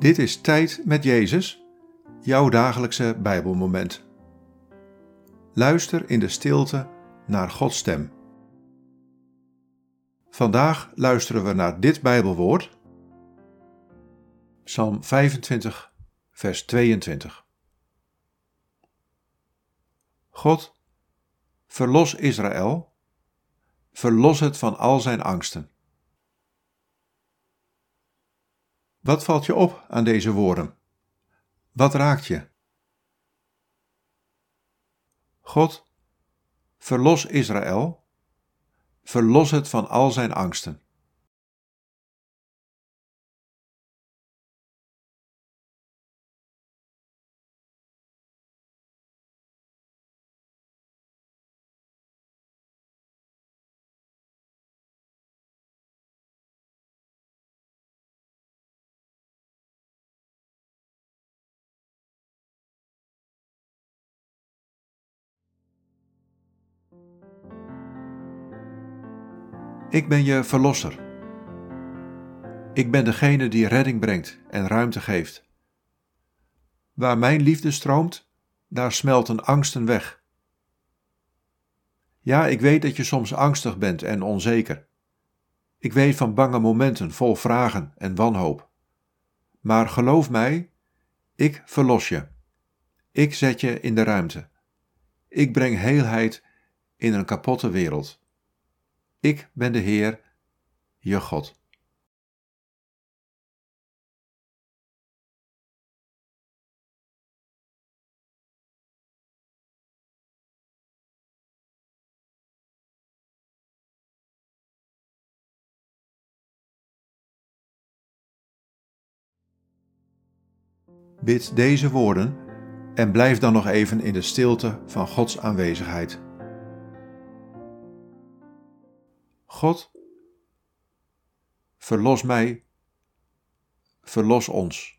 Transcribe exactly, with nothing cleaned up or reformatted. Dit is Tijd met Jezus, jouw dagelijkse Bijbelmoment. Luister in de stilte naar Gods stem. Vandaag luisteren we naar dit Bijbelwoord, Psalm vijfentwintig, vers tweeëntwintig. God, verlos Israël, verlos het van al zijn angsten. Wat valt je op aan deze woorden? Wat raakt je? God, verlos Israël, verlos het van al zijn angsten. Ik ben je verlosser. Ik ben degene die redding brengt en ruimte geeft. Waar mijn liefde stroomt, daar smelten angsten weg. Ja, ik weet dat je soms angstig bent en onzeker. Ik weet van bange momenten vol vragen en wanhoop. Maar geloof mij, ik verlos je. Ik zet je in de ruimte. Ik breng heelheid in een kapotte wereld. Ik ben de Heer, je God. Bid deze woorden en blijf dan nog even in de stilte van Gods aanwezigheid. God, verlos mij, verlos ons.